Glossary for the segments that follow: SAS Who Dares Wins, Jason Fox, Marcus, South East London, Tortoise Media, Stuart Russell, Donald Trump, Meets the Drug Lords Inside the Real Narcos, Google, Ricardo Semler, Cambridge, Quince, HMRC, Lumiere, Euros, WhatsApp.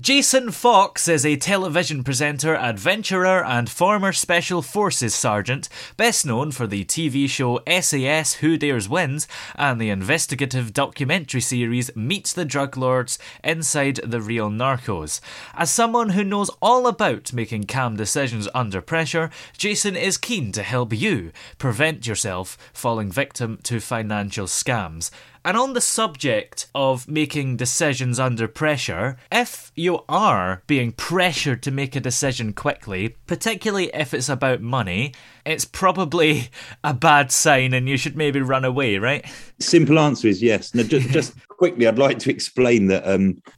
Jason Fox is a television presenter, adventurer and former Special Forces sergeant, best known for the TV show SAS Who Dares Wins and the investigative documentary series Meets the Drug Lords Inside the Real Narcos. As someone who knows all about making calm decisions under pressure, Jason is keen to help you prevent yourself falling victim to financial scams. And on the subject of making decisions under pressure, if you are being pressured to make a decision quickly, particularly if it's about money, it's probably a bad sign and you should maybe run away, right? Simple answer is yes. No, just quickly, I'd like to explain that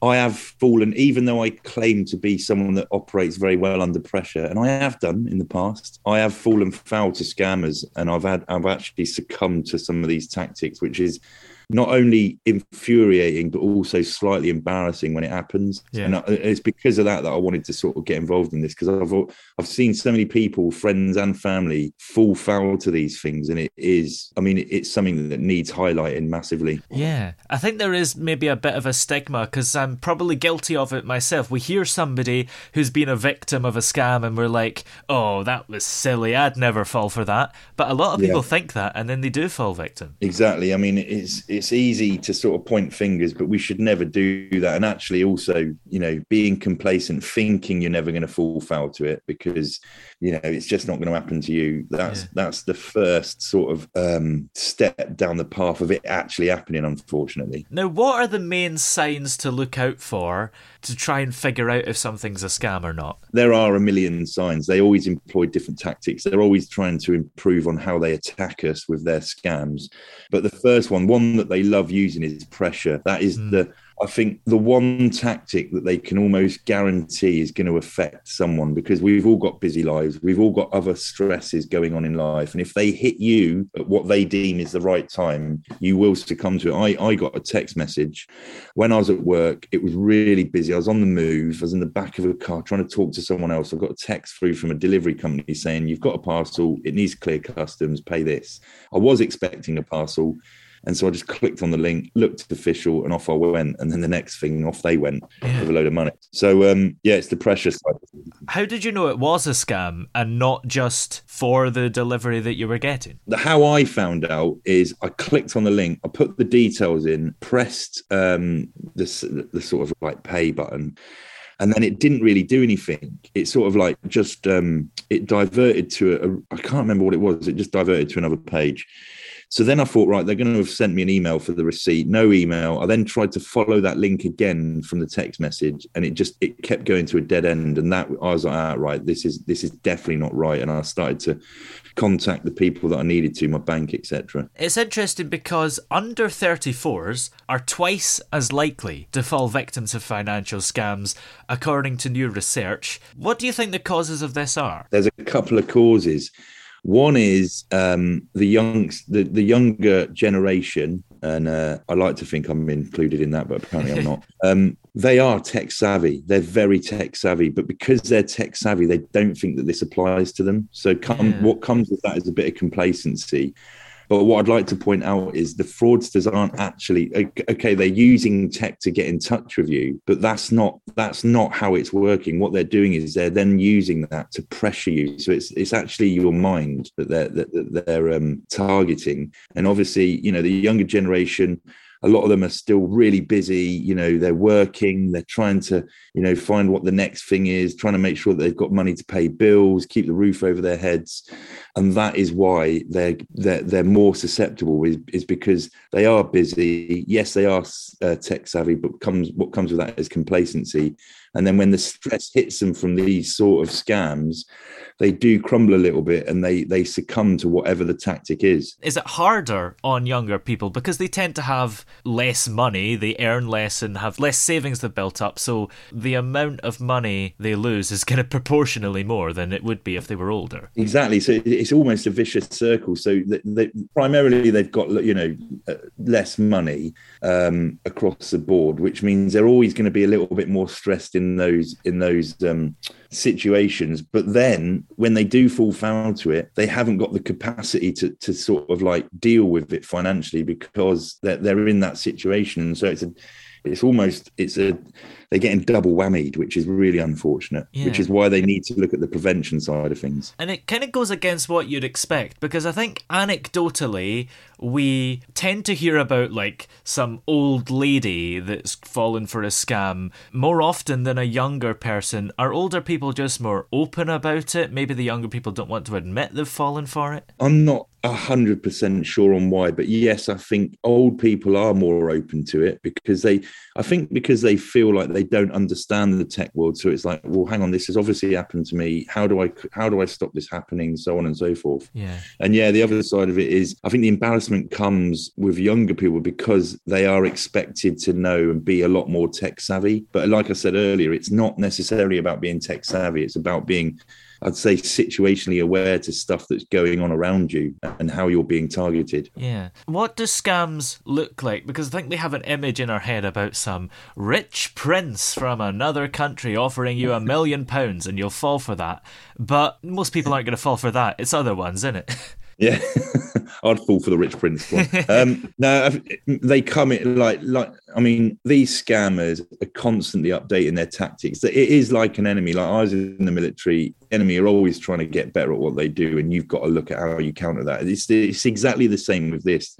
I have fallen, even though I claim to be someone that operates very well under pressure, and I have done in the past, I have fallen foul to scammers, and I've actually succumbed to some of these tactics, which is not only infuriating, but also slightly embarrassing when it happens. Yeah. And it's because of that I wanted to sort of get involved in this, because I've seen so many people, friends and family, fall foul to these things. And it is, I mean, it's something that needs highlighting massively. Yeah, I think there is maybe a bit of a stigma, because I'm probably guilty of it myself. We hear somebody who's been a victim of a scam and we're like, oh, that was silly, I'd never fall for that. But a lot of people think that, and then they do fall victim. Exactly. I mean, it's easy to sort of point fingers, but we should never do that. And actually also, you know, being complacent, thinking you're never going to fall foul to it because, you know, it's just not going to happen to you. That's the first sort of step down the path of it actually happening, unfortunately. Now, what are the main signs to look out for to try and figure out if something's a scam or not? There are a million signs. They always employ different tactics. They're always trying to improve on how they attack us with their scams. But the first one that they love using is pressure. That is I think the one tactic that they can almost guarantee is going to affect someone, because we've all got busy lives. We've all got other stresses going on in life. And if they hit you at what they deem is the right time, you will succumb to it. I got a text message when I was at work. It was really busy. I was on the move. I was in the back of a car trying to talk to someone else. I got a text through from a delivery company saying, "You've got a parcel. It needs to clear customs. Pay this." I was expecting a parcel. And so I just clicked on the link, looked official, and off I went. And then the next thing, off they went with a load of money. So, it's the pressure side. How did you know it was a scam and not just for the delivery that you were getting? How I found out is I clicked on the link, I put the details in, pressed the sort of like pay button. And then it didn't really do anything. It sort of like just, it diverted to, I can't remember what it was. It just diverted to another page. So then I thought, right, they're going to have sent me an email for the receipt. No email. I then tried to follow that link again from the text message, and it kept going to a dead end. And that I was like, right, this is definitely not right. And I started to contact the people that I needed to, my bank, etc. It's interesting because under 34s are twice as likely to fall victims of financial scams, according to new research. What do you think the causes of this are? There's a couple of causes. One is the younger generation, and I like to think I'm included in that, but apparently I'm not. They are tech savvy. They're very tech savvy, but because they're tech savvy, they don't think that this applies to them. So what comes with that is a bit of complacency. But what I'd like to point out is the fraudsters aren't actually, okay, they're using tech to get in touch with you, but that's not how it's working. What they're doing is they're then using that to pressure you. So it's actually your mind that they're targeting. And obviously, you know, the younger generation, a lot of them are still really busy. You know, they're working, they're trying to, you know, find what the next thing is, trying to make sure that they've got money to pay bills, keep the roof over their heads. And that is why they're more susceptible, is because they are busy. Yes, they are tech savvy, but what comes with that is complacency. And then when the stress hits them from these sort of scams, they do crumble a little bit and they succumb to whatever the tactic is. Is it harder on younger people because they tend to have less money, they earn less and have less savings they've built up, so the amount of money they lose is kind of proportionally more than it would be if they were older? Exactly. So it's almost a vicious circle. So primarily they've got, you know, less money across the board, which means they're always going to be a little bit more stressed in those situations. But then when they do fall foul to it, they haven't got the capacity to sort of like deal with it financially because they're in that situation. And so they're getting double whammied, which is really unfortunate, which is why they need to look at the prevention side of things. And it kind of goes against what you'd expect, because I think anecdotally, we tend to hear about like some old lady that's fallen for a scam more often than a younger person. Are older people just more open about it? Maybe the younger people don't want to admit they've fallen for it? I'm not 100% sure on why, but yes, I think old people are more open to it because they feel like they don't understand the tech world. So it's like, well, hang on, this has obviously happened to me. How do I stop this happening? So on and so forth. Yeah. And yeah, the other side of it is, I think the embarrassment comes with younger people because they are expected to know and be a lot more tech savvy. But like I said earlier, it's not necessarily about being tech savvy. It's about being, I'd say, situationally aware to stuff that's going on around you and how you're being targeted. Yeah. What do scams look like? Because I think we have an image in our head about some rich prince from another country offering you £1 million and you'll fall for that. But most people aren't going to fall for that. It's other ones, isn't it? Yeah, I'd fall for the rich prince one. No, they come in like. I mean, these scammers are constantly updating their tactics. It is like an enemy. Like I was in the military, enemy are always trying to get better at what they do, and you've got to look at how you counter that. It's exactly the same with this.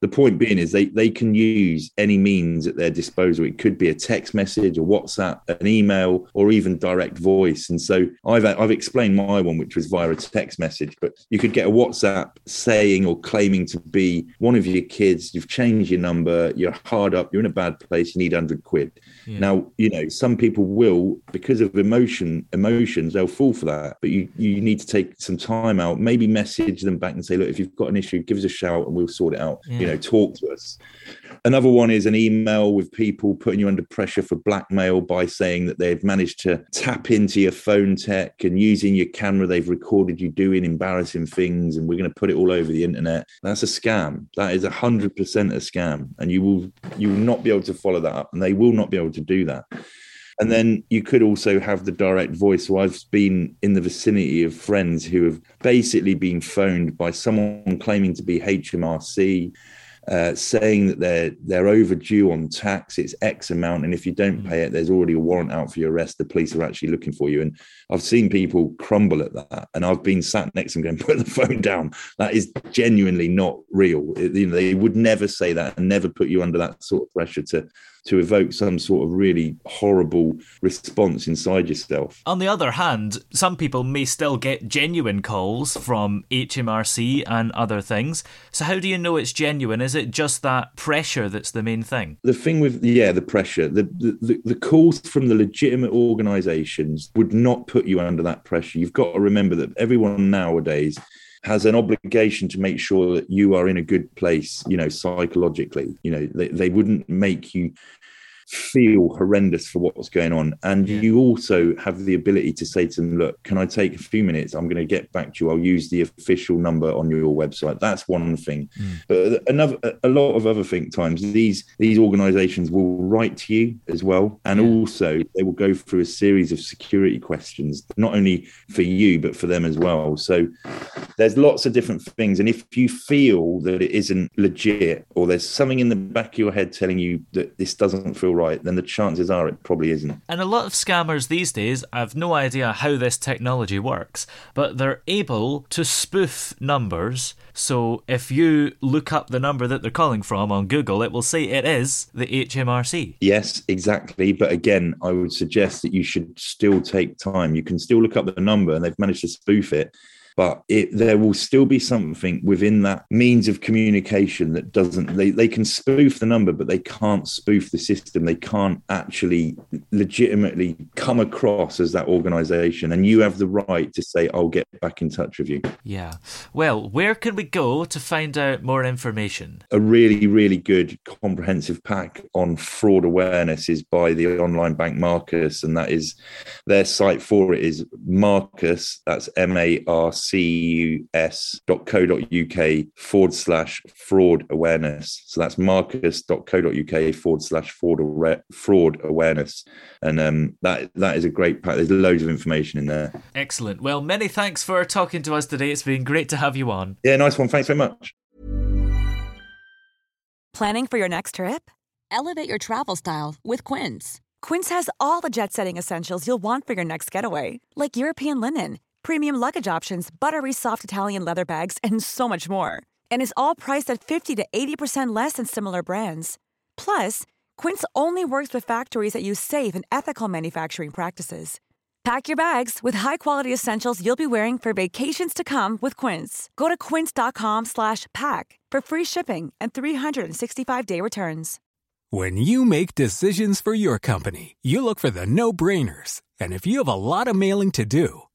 The point being is they can use any means at their disposal. It could be a text message, a WhatsApp, an email, or even direct voice. And so I've explained my one, which was via a text message, but you could get a WhatsApp saying or claiming to be one of your kids. You've changed your number. You're hard up. You're in a bad place. You need 100 quid. Yeah. Now, you know, some people will, because of emotions, they'll fall for that. But you need to take some time out, maybe message them back and say, look, if you've got an issue, give us a shout and we'll sort it out. Yeah. You know, talk to us. Another one is an email with people putting you under pressure for blackmail by saying that they've managed to tap into your phone tech and using your camera, they've recorded you doing embarrassing things and we're going to put it all over the internet. That's a scam. That is 100% a scam. And you will not be able to follow that up, and they will not be able to do that. And then you could also have the direct voice. So I've been in the vicinity of friends who have basically been phoned by someone claiming to be HMRC, saying that they're overdue on tax. It's X amount, and if you don't pay it, there's already a warrant out for your arrest. The police are actually looking for you. And I've seen people crumble at that, and I've been sat next to them going, put the phone down. That is genuinely not real. You know, they would never say that and never put you under that sort of pressure to evoke some sort of really horrible response inside yourself. On the other hand, some people may still get genuine calls from HMRC and other things. So how do you know it's genuine? Is it just that pressure that's the main thing? The thing with, the pressure, the calls from the legitimate organisations would not put you under that pressure. You've got to remember that everyone nowadays has an obligation to make sure that you are in a good place, you know, psychologically. You know, they wouldn't make you feel horrendous for what's going on. And you also have the ability to say to them, look, can I take a few minutes? I'm going to get back to you. I'll use the official number on your website. That's one thing. But a lot of other times, these organizations will write to you as well. And also they will go through a series of security questions, not only for you, but for them as well. So there's lots of different things. And if you feel that it isn't legit, or there's something in the back of your head telling you that this doesn't feel right, right, then the chances are it probably isn't. And a lot of scammers these days have no idea how this technology works, but they're able to spoof numbers. So if you look up the number that they're calling from on Google, it will say it is the HMRC. Yes, exactly. But again, I would suggest that you should still take time. You can still look up the number and they've managed to spoof it. But there will still be something within that means of communication that doesn't... They can spoof the number, but they can't spoof the system. They can't actually legitimately come across as that organisation. And you have the right to say, I'll get back in touch with you. Yeah. Well, where can we go to find out more information? A really, really good comprehensive pack on fraud awareness is by the online bank Marcus, and that is... Their site for it is Marcus, that's M-A-R-C, marcus.co.uk/fraud awareness. So that's marcus.co.uk/fraud awareness. And that is a great pack. There's loads of information in there. Excellent. Well, many thanks for talking to us today. It's been great to have you on. Yeah, nice one. Thanks very much. Planning for your next trip? Elevate your travel style with Quince. Quince has all the jet-setting essentials you'll want for your next getaway, like European linen, premium luggage options, buttery soft Italian leather bags, and so much more. And is all priced at 50 to 80% less than similar brands. Plus, Quince only works with factories that use safe and ethical manufacturing practices. Pack your bags with high-quality essentials you'll be wearing for vacations to come with Quince. Go to quince.com/pack for free shipping and 365-day returns. When you make decisions for your company, you look for the no-brainers. And if you have a lot of mailing to do,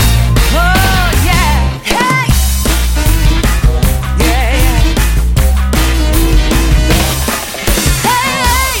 Oh, yeah! Hey! Yeah, yeah. Hey!